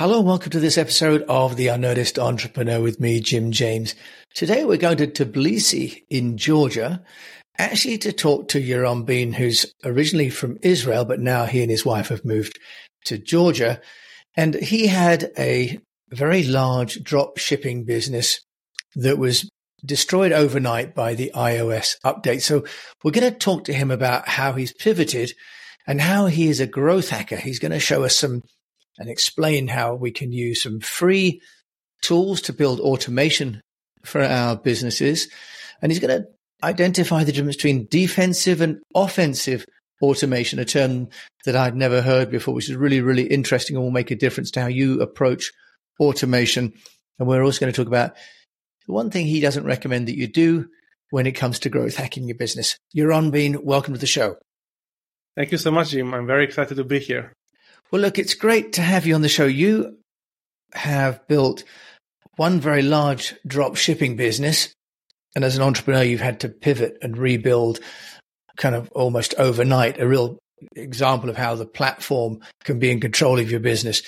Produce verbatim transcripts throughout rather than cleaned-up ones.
Hello and welcome to this episode of The Unnoticed Entrepreneur with me, Jim James. Today we're going to Tbilisi in Georgia, actually to talk to Yaron Been, who's originally from Israel, but now he and his wife have moved to Georgia. And he had a very large drop shipping business that was destroyed overnight by the iOS update. So we're going to talk to him about how he's pivoted and how he is a growth hacker. He's going to show us some and explain how we can use some free tools to build automation for our businesses. And he's going to identify the difference between defensive and offensive automation, a term that I've never heard before, which is really, really interesting and will make a difference to how you approach automation. And we're also going to talk about the one thing he doesn't recommend that you do when it comes to growth hacking your business. Yaron Been, welcome to the show. Thank you so much, Jim. I'm very excited to be here. Well, look, it's great to have you on the show. You have built one very large drop shipping business. And as an entrepreneur, you've had to pivot and rebuild kind of almost overnight, a real example of how the platform can be in control of your business.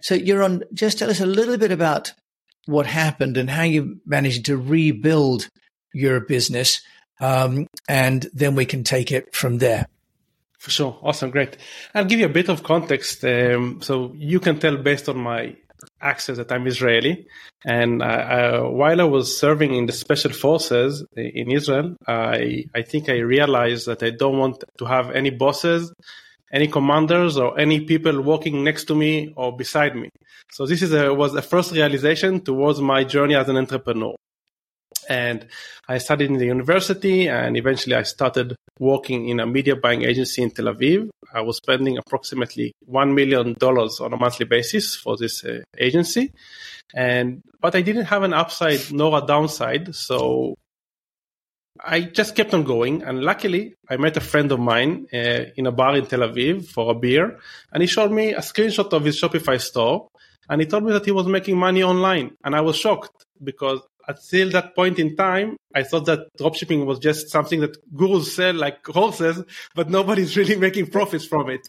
So Yaron, just tell us a little bit about what happened and how you managed to rebuild your business. Um, and then we can take it from there. For sure. Awesome. Great. I'll give you a bit of context. Um, so you can tell based on my accent that I'm Israeli. And uh, uh, while I was serving in the special forces in Israel, I, I think I realized that I don't want to have any bosses, any commanders, or any people walking next to me or beside me. So this is a, was the first realization towards my journey as an entrepreneur. And I studied in the university, and eventually I started working in a media buying agency in Tel Aviv. I was spending approximately one million dollars on a monthly basis for this uh, agency. and But I didn't have an upside nor a downside, so I just kept on going. And luckily, I met a friend of mine uh, in a bar in Tel Aviv for a beer, and he showed me a screenshot of his Shopify store, and he told me that he was making money online. And I was shocked because until that point in time, I thought that dropshipping was just something that gurus sell like horses, but nobody's really making profits from it.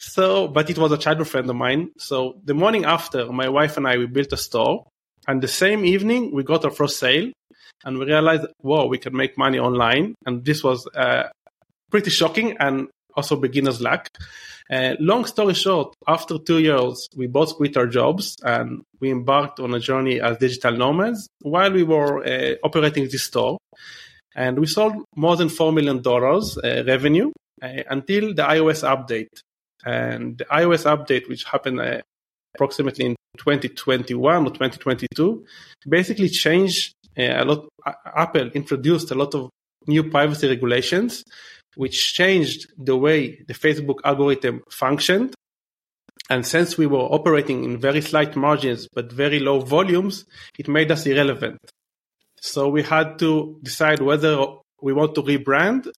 So, but it was a childhood friend of mine. So the morning after, my wife and I, we built a store. And the same evening, we got our first sale. And we realized, whoa, we can make money online. And this was uh, pretty shocking and also beginner's luck. Uh, long story short, after two years, we both quit our jobs and we embarked on a journey as digital nomads while we were uh, operating this store. And we sold more than four million dollars uh, revenue uh, until the iOS update. And the iOS update, which happened uh, approximately in twenty twenty-one or twenty twenty-two, basically changed uh, a lot. Apple introduced a lot of new privacy regulations, which changed the way the Facebook algorithm functioned. And since we were operating in very slight margins but very low volumes, it made us irrelevant. So we had to decide whether we want to rebrand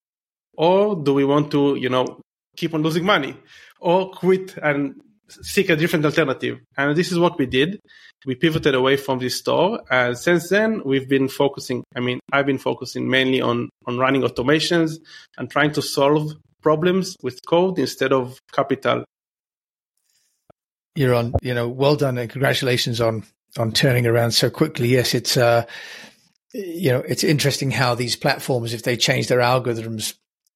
or do we want to, you know, keep on losing money or quit and seek a different alternative. And this is what we did. We pivoted away from this store. And since then, we've been focusing, I mean, I've been focusing mainly on, on running automations and trying to solve problems with code instead of capital. Yaron, you know, well done and congratulations on, on turning around so quickly. Yes, it's, uh, you know, it's interesting how these platforms, if they change their algorithms,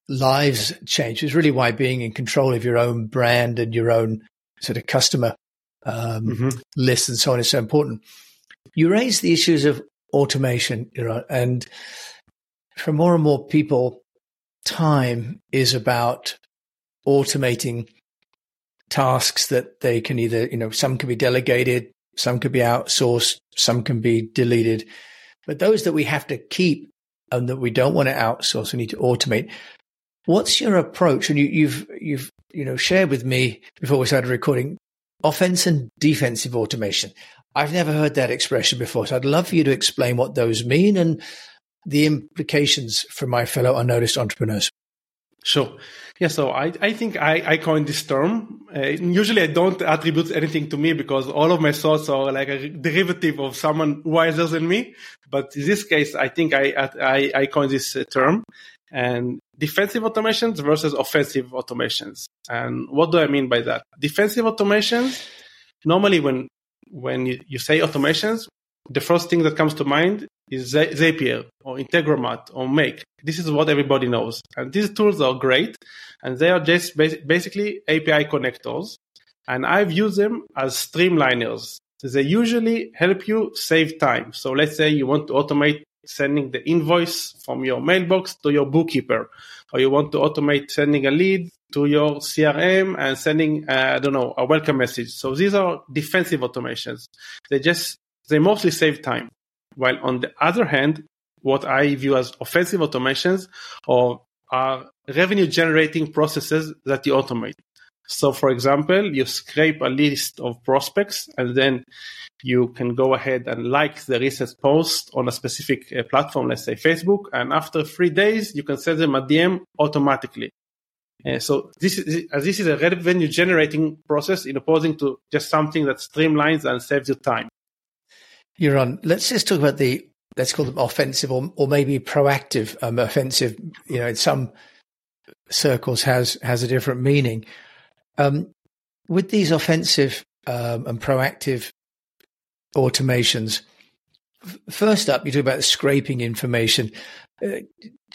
lives change. It's really why being in control of your own brand and your own sort of customer um, mm-hmm. list and so on is so important. You raise the issues of automation, you know, and for more and more people, time is about automating tasks that they can either, you know, some can be delegated, some can be outsourced, some can be deleted. But those that we have to keep and that we don't want to outsource, we need to automate. What's your approach? And you, you've, you've, you know, shared with me before we started recording, offense and defensive automation. I've never heard that expression before. So I'd love for you to explain what those mean and the implications for my fellow unnoticed entrepreneurs. Sure. Yeah, so I, I think I, I coined this term. Uh, usually I don't attribute anything to me because all of my thoughts are like a derivative of someone wiser than me. But in this case, I think I, I, I coined this term. And defensive automations versus offensive automations. And what do I mean by that? Defensive automations Normally, when when you say automations, the first thing that comes to mind is Zapier or Integromat or Make. This is what everybody knows. And these tools are great, and they are just basically A P I connectors. And I've used them as streamliners. They usually help you save time. So let's say you want to automate sending the invoice from your mailbox to your bookkeeper, or you want to automate sending a lead to your C R M and sending, uh, I don't know, a welcome message. So these are defensive automations. They just, they mostly save time. While on the other hand, what I view as offensive automations or are revenue generating processes that you automate. So, for example, you scrape a list of prospects, and then you can go ahead and like the recent post on a specific uh, platform, let's say Facebook, and after three days, you can send them a D M automatically. Uh, so this is, uh, this is a revenue-generating process in opposing to just something that streamlines and saves you time. Yaron, let's just talk about the, let's call them offensive or, or maybe proactive. Um, offensive, you know, in some circles has has a different meaning. Um, with these offensive um, and proactive automations, f- first up, you talk about scraping information. Uh,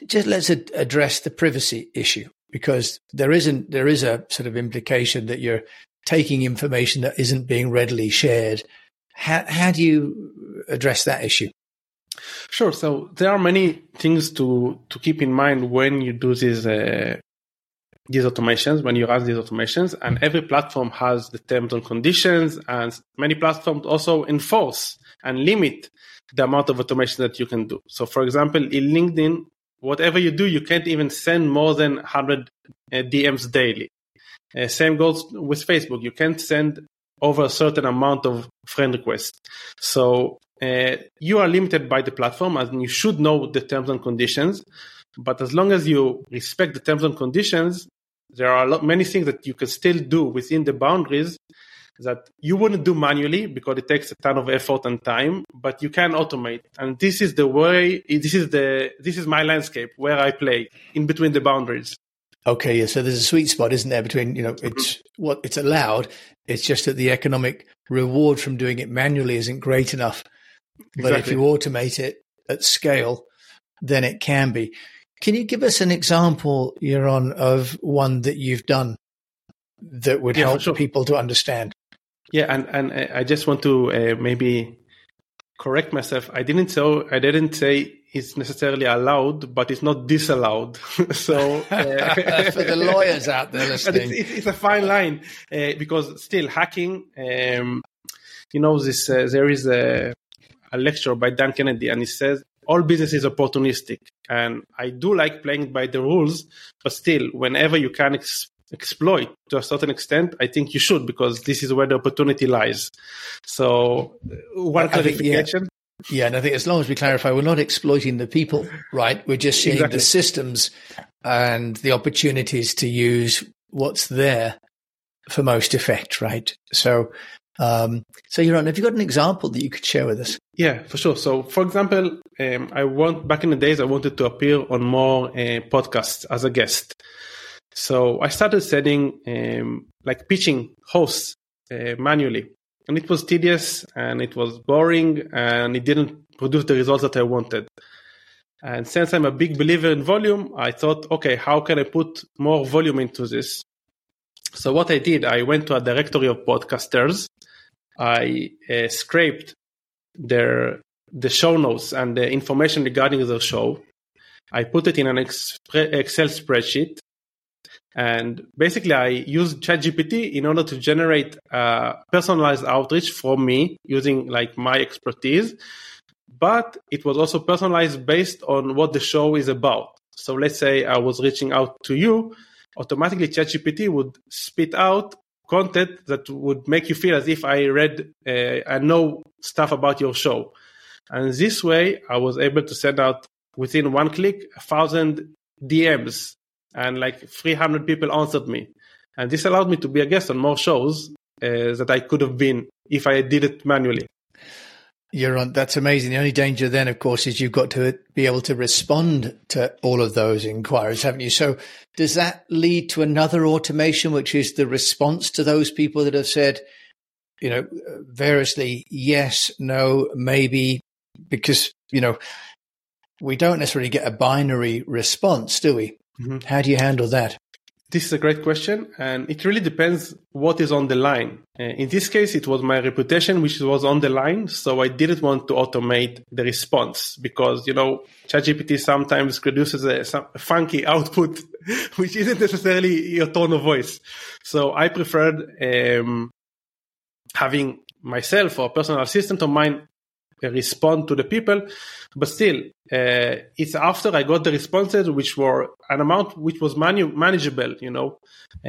just let's ad- address the privacy issue, because there isn't there is a sort of implication that you're taking information that isn't being readily shared. How, how do you address that issue? Sure. So there are many things to to keep in mind when you do these. Uh... these automations, when you run these automations, and every platform has the terms and conditions, and many platforms also enforce and limit the amount of automation that you can do. So, for example, in LinkedIn, whatever you do, you can't even send more than one hundred uh, D Ms daily. Uh, same goes with Facebook. You can't send over a certain amount of friend requests. So uh, you are limited by the platform, and you should know the terms and conditions. But as long as you respect the terms and conditions, there are a lot, many things that you can still do within the boundaries that you wouldn't do manually because it takes a ton of effort and time, but you can automate. And this is the way, this is the this is my landscape where I play in between the boundaries. Okay, yeah. So there's a sweet spot, isn't there, between, you know, it's what it's allowed. It's just that the economic reward from doing it manually isn't great enough. But exactly. If you automate it at scale, then it can be. Can you give us an example, Yaron, of one that you've done that would yeah, help sure. people to understand? Yeah, and, and I just want to uh, maybe correct myself. I didn't so I didn't say it's necessarily allowed, but it's not disallowed. so uh, for the lawyers out there listening, it's, it's a fine line uh, because still hacking. Um, you know, this uh, there is a, a lecture by Dan Kennedy, and he says, all business is opportunistic, and I do like playing by the rules, but still, whenever you can ex- exploit to a certain extent, I think you should, because this is where the opportunity lies. So one I clarification. Think, yeah. yeah, and I think as long as we clarify, we're not exploiting the people, right? We're just seeing exactly. the systems and the opportunities to use what's there for most effect, right? So... Um, so, Yaron, have you got an example that you could share with us? Yeah, for sure. So, for example, um, I want back in the days, I wanted to appear on more uh, podcasts as a guest. So I started setting, um, like pitching hosts uh, manually. And it was tedious and it was boring and it didn't produce the results that I wanted. And since I'm a big believer in volume, I thought, okay, how can I put more volume into this? So what I did, I went to a directory of podcasters. I uh, scraped their the show notes and the information regarding their show. I put it in an expre- Excel spreadsheet. And basically, I used ChatGPT in order to generate uh, personalized outreach from me using like my expertise. But it was also personalized based on what the show is about. So let's say I was reaching out to you. Automatically, ChatGPT would spit out content that would make you feel as if I read uh, I know stuff about your show. And this way, I was able to send out within one click a thousand D Ms, and like three hundred people answered me. And this allowed me to be a guest on more shows uh, that I could have been if I did it manually. You're on. That's amazing. The only danger then, of course, is you've got to be able to respond to all of those inquiries, haven't you? So does that lead to another automation, which is the response to those people that have said, you know, variously yes, no, maybe, because, you know, we don't necessarily get a binary response, do we? Mm-hmm. How do you handle that? This is a great question, and it really depends what is on the line. Uh, in this case, it was my reputation which was on the line, so I didn't want to automate the response because, you know, ChatGPT sometimes produces a, some, a funky output which isn't necessarily your tone of voice. So I preferred um, having myself or personal assistant of mine respond to the people, but still uh, it's after I got the responses which were an amount which was manu- manageable, you know.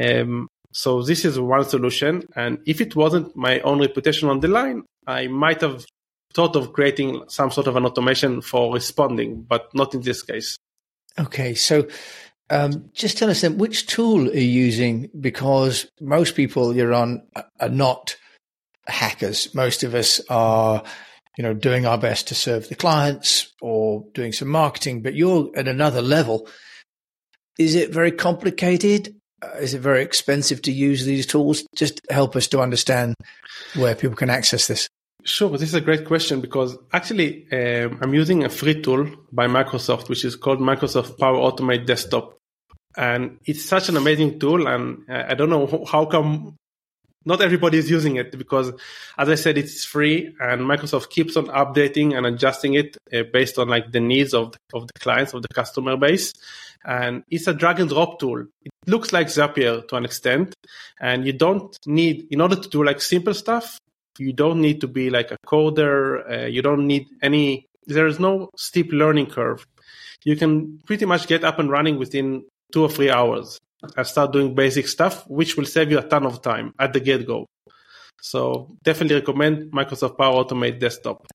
Um, so this is one solution, and if it wasn't my own reputation on the line, I might have thought of creating some sort of an automation for responding, but not in this case. Okay, so um, just tell us then which tool are you using, because most people you're on are not hackers. Most of us are, you know, doing our best to serve the clients or doing some marketing, but you're at another level. Is it very complicated? Uh, is it very expensive to use these tools? Just help us to understand where people can access this. Sure. This is a great question, because actually um, I'm using a free tool by Microsoft, which is called Microsoft Power Automate Desktop. And it's such an amazing tool. And I don't know how come not everybody is using it, because, as I said, it's free, and Microsoft keeps on updating and adjusting it uh, based on like the needs of the, of the clients, of the customer base. And it's a drag and drop tool. It looks like Zapier to an extent, and you don't need, in order to do like simple stuff, you don't need to be like a coder. Uh, you don't need any, there is no steep learning curve. You can pretty much get up and running within two or three hours. And start doing basic stuff, which will save you a ton of time at the get-go. So definitely recommend Microsoft Power Automate Desktop.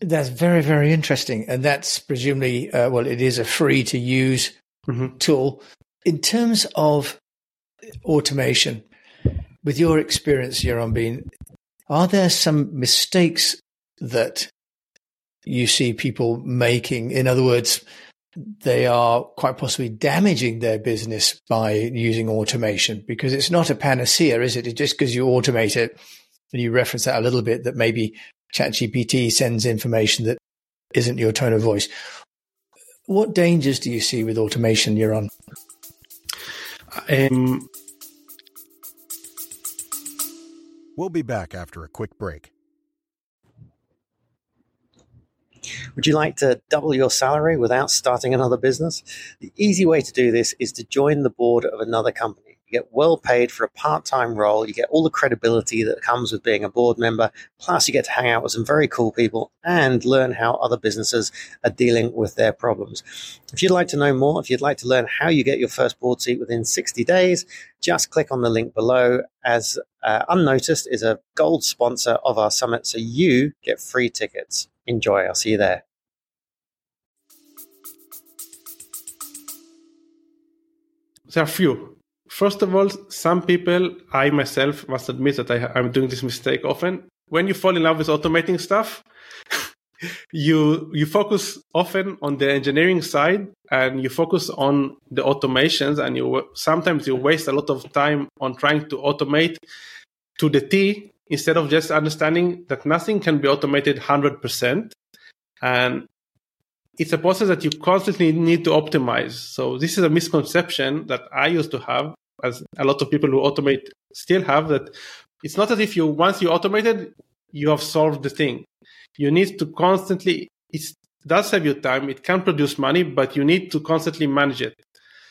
That's very, very interesting. And that's presumably, uh, well, it is a free-to-use mm-hmm. tool. In terms of automation, with your experience, Yaron Been, are there some mistakes that you see people making? In other words, they are quite possibly damaging their business by using automation, because it's not a panacea, is it? It's just because you automate it, and you reference that a little bit, that maybe ChatGPT sends information that isn't your tone of voice. What dangers do you see with automation, Yaron? Um, we'll be back after a quick break. Would you like to double your salary without starting another business? The easy way to do this is to join the board of another company. You get well paid for a part-time role. You get all the credibility that comes with being a board member. Plus, you get to hang out with some very cool people and learn how other businesses are dealing with their problems. If you'd like to know more, if you'd like to learn how you get your first board seat within sixty days, just click on the link below. As uh, Unnoticed is a gold sponsor of our summit, so you get free tickets. Enjoy. I'll see you there. There are a few. First of all, some people, I myself must admit that I, I'm doing this mistake often. When you fall in love with automating stuff, you you focus often on the engineering side, and you focus on the automations, and you sometimes you waste a lot of time on trying to automate to the T, instead of just understanding that nothing can be automated one hundred percent. And it's a process that you constantly need to optimize. So this is a misconception that I used to have, as a lot of people who automate still have, that it's not as if you once you automated, you have solved the thing. You need to constantly, it does save you time, it can produce money, but you need to constantly manage it.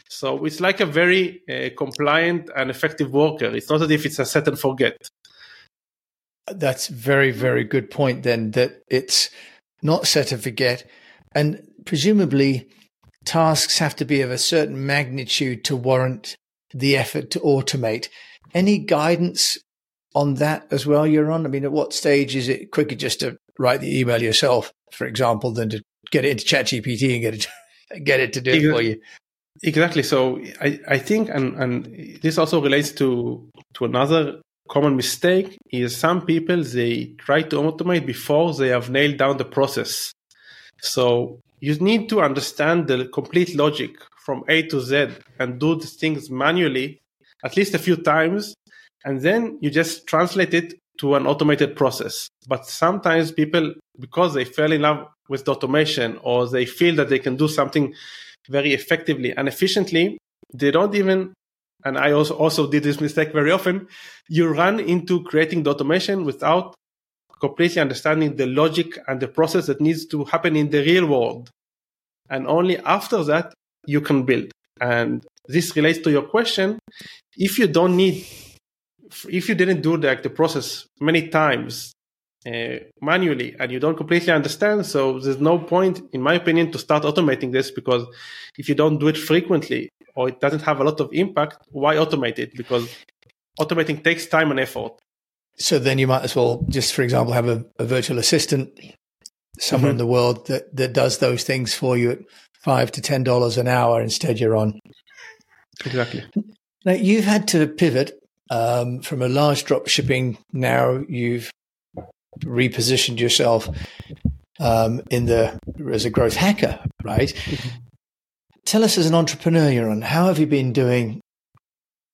So it's like a very uh, compliant and effective worker. It's not as if it's a set and forget. That's very, very good point then, that it's not set and forget. And presumably tasks have to be of a certain magnitude to warrant the effort to automate. Any guidance on that as well, Yaron? I mean, at what stage is it quicker just to write the email yourself, for example, than to get it into ChatGPT and get it to, get it to do it for you? Exactly. So I, I think, and, and this also relates to, to another common mistake is some people, they try to automate before they have nailed down the process. So you need to understand the complete logic from A to Z and do the things manually at least a few times, and then you just translate it to an automated process. But sometimes people, because they fell in love with the automation or they feel that they can do something very effectively and efficiently, they don't even, and I also, also did this mistake very often, you run into creating the automation without completely understanding the logic and the process that needs to happen in the real world. And only after that, you can build. And this relates to your question. If you don't need, if you didn't do the, like, the process many times uh, manually and you don't completely understand, so there's no point, in my opinion, to start automating this, because if you don't do it frequently or it doesn't have a lot of impact, why automate it? Because automating takes time and effort. So then you might as well just, for example, have a, a virtual assistant somewhere mm-hmm. in the world that, that does those things for you at five to ten dollars an hour instead you're on. Exactly. Now, you've had to pivot um, from a large drop shipping. Now you've repositioned yourself um, in the as a growth hacker, right? Mm-hmm. Tell us, as an entrepreneur, Yaron, how have you been doing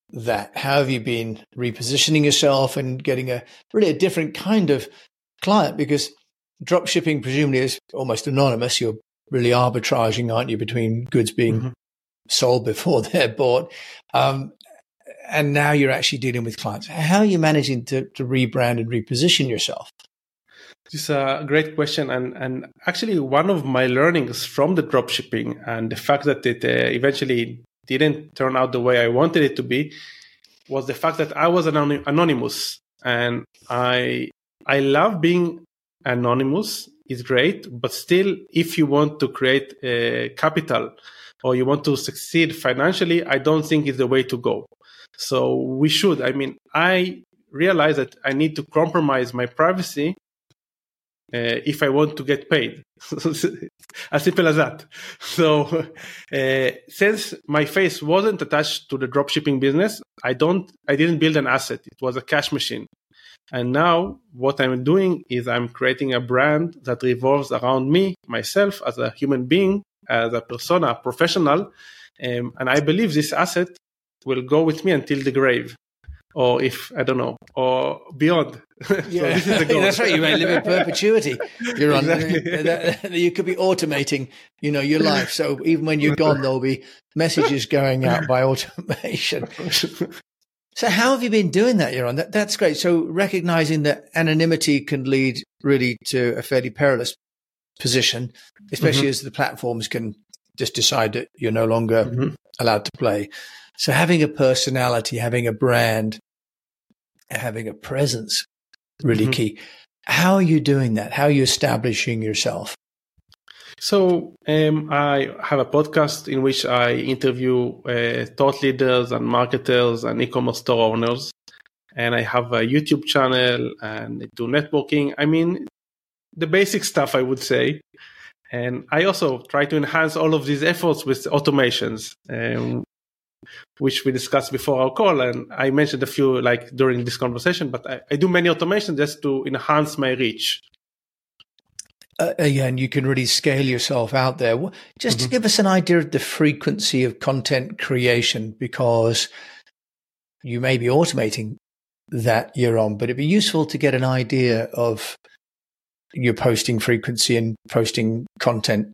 that? How have you been repositioning yourself and getting a really a different kind of client? Because drop shipping presumably is almost anonymous. You're really arbitraging, aren't you, between goods being mm-hmm. sold before they're bought. Um, and now you're actually dealing with clients. How are you managing to, to rebrand and reposition yourself? This is a great question. And, and actually, one of my learnings from the dropshipping and the fact that it uh, eventually didn't turn out the way I wanted it to be was the fact that I was anon- anonymous. And I I love being anonymous. It's great. But still, if you want to create a capital or you want to succeed financially, I don't think it's the way to go. So we should. I mean, I realize that I need to compromise my privacy uh, if I want to get paid. As simple as that. So uh, since my face wasn't attached to the dropshipping business, I don't. I didn't build an asset. It was a cash machine. And now what I'm doing is I'm creating a brand that revolves around me, myself, as a human being, as a persona, a professional. Um, and I believe this asset will go with me until the grave, or if, I don't know, or beyond. So this is the goal. That's right. You may live in perpetuity. You're on. Exactly. You could be automating, you know, your life. So even when you're gone, there'll be messages going out by automation. So how have you been doing that, Yaron? That, that's great. So recognizing that anonymity can lead really to a fairly perilous position, especially mm-hmm. as the platforms can just decide that you're no longer mm-hmm. allowed to play. So having a personality, having a brand, having a presence, really mm-hmm. key. How are you doing that? How are you establishing yourself? So um, I have a podcast in which I interview uh, thought leaders and marketers and e-commerce store owners. And I have a YouTube channel and I do networking. I mean, the basic stuff, I would say. And I also try to enhance all of these efforts with automations, um, which we discussed before our call. And I mentioned a few like during this conversation, but I, I do many automations just to enhance my reach. Uh, yeah, and you can really scale yourself out there. Just mm-hmm. to give us an idea of the frequency of content creation, because you may be automating that, Yaron, but it'd be useful to get an idea of your posting frequency and posting content.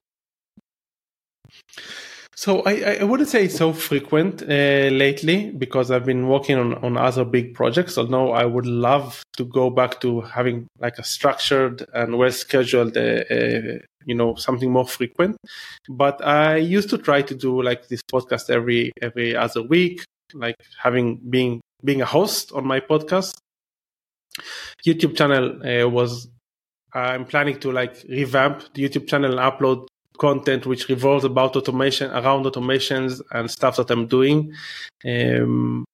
So I, I wouldn't say it's so frequent uh, lately, because I've been working on, on other big projects. Although I would love to go back to having like a structured and well-scheduled, uh, uh, you know, something more frequent. But I used to try to do like this podcast every every other week, like having being being a host on my podcast. YouTube channel uh, was I'm planning to like revamp the YouTube channel and upload content which revolves about automation, around automations and stuff that I'm doing. Um,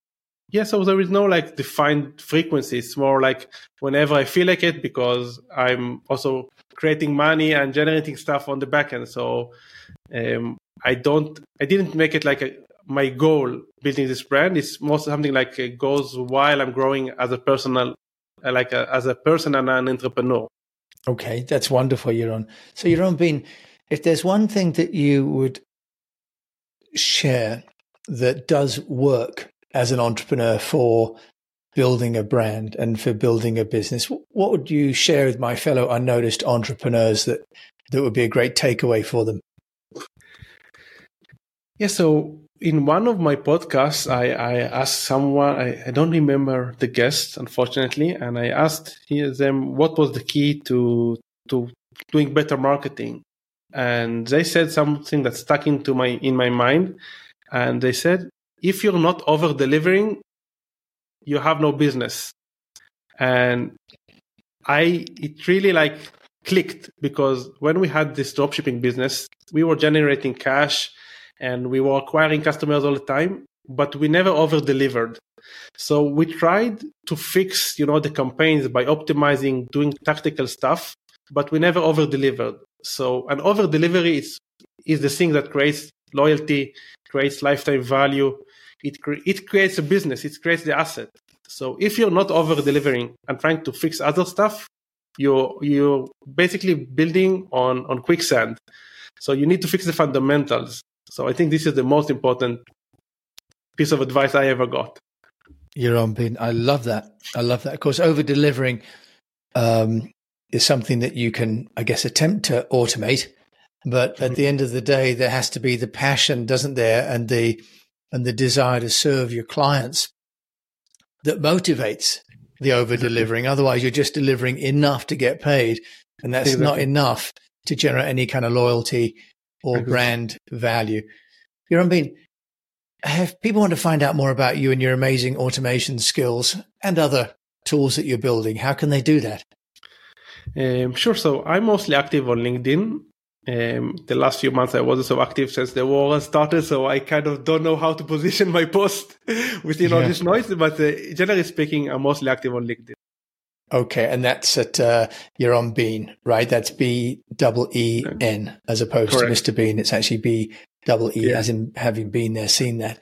yeah, so there is no like defined frequency. It's more like whenever I feel like it, because I'm also creating money and generating stuff on the back end. So um, I don't, I didn't make it like a, my goal building this brand. It's more something like it goes while I'm growing as a personal, like a, as a person and an entrepreneur. Okay, that's wonderful, Yaron. So Yaron Been, if there's one thing that you would share that does work as an entrepreneur for building a brand and for building a business, what would you share with my fellow unnoticed entrepreneurs that that would be a great takeaway for them? Yeah, so in one of my podcasts, I, I asked someone, I, I don't remember the guest, unfortunately, and I asked them what was the key to to doing better marketing. And they said something that stuck into my in my mind. And they said, if you're not over-delivering, you have no business. And I it really like clicked, because when we had this dropshipping business, we were generating cash and we were acquiring customers all the time, but we never over-delivered. So we tried to fix, you know, the campaigns by optimizing, doing tactical stuff, but we never over-delivered. So an over-delivery is is the thing that creates loyalty, creates lifetime value. It cre- it creates a business. It creates the asset. So if you're not over-delivering and trying to fix other stuff, you're, you're basically building on, on quicksand. So you need to fix the fundamentals. So I think this is the most important piece of advice I ever got. Yaron Been, I love that. I love that. Of course, over-delivering um, is something that you can, I guess, attempt to automate. But at the end of the day, there has to be the passion, doesn't there, and the and the desire to serve your clients that motivates the over-delivering. Otherwise, you're just delivering enough to get paid, and that's exactly. not enough to generate any kind of loyalty or exactly. brand value. Yaron Been, if people want to find out more about you and your amazing automation skills and other tools that you're building, how can they do that? Um, sure. So I'm mostly active on LinkedIn. Um, the last few months I wasn't so active since the war has started, so I kind of don't know how to position my post within yeah. all this noise, but uh, generally speaking, I'm mostly active on LinkedIn. Okay, and that's at uh, Yaron Been, right? That's B E E N okay. as opposed Correct. to Mister Bean. It's actually B E E yeah. as in having been there, seen that.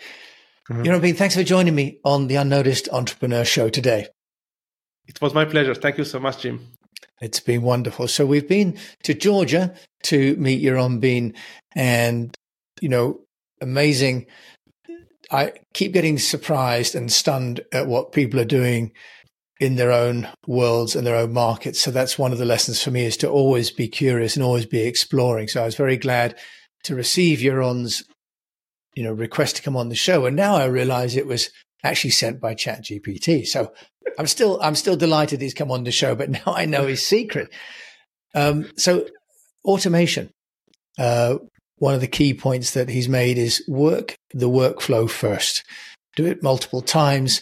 Mm-hmm. Yaron Been, thanks for joining me on the Unnoticed Entrepreneur Show today. It was my pleasure. Thank you so much, Jim. It's been wonderful. So we've been to Georgia to meet Yaron Been, and, you know, amazing. I keep getting surprised and stunned at what people are doing in their own worlds and their own markets. So that's one of the lessons for me, is to always be curious and always be exploring. So I was very glad to receive Yaron's, you know, request to come on the show. And now I realize it was actually sent by ChatGPT. So I'm still I'm still delighted he's come on the show, but now I know his secret. Um, so automation, uh, one of the key points that he's made is work the workflow first. Do it multiple times,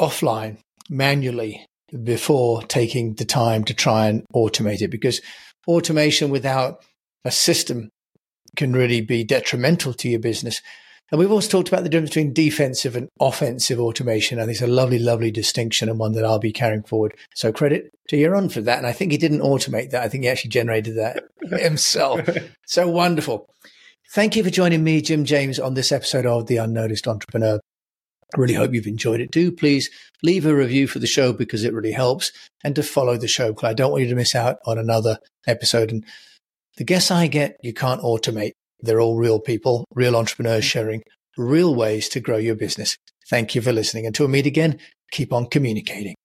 offline, manually, before taking the time to try and automate it, because automation without a system can really be detrimental to your business. And we've also talked about the difference between defensive and offensive automation. I think it's a lovely, lovely distinction, and one that I'll be carrying forward. So credit to Yaron for that. And I think he didn't automate that. I think he actually generated that himself. So wonderful. Thank you for joining me, Jim James, on this episode of The Unnoticed Entrepreneur. I really hope you've enjoyed it. Do please leave a review for the show, because it really helps, and to follow the show, because I don't want you to miss out on another episode. And the guests I get, you can't automate. They're all real people, real entrepreneurs sharing real ways to grow your business. Thank you for listening. Until we meet again, keep on communicating.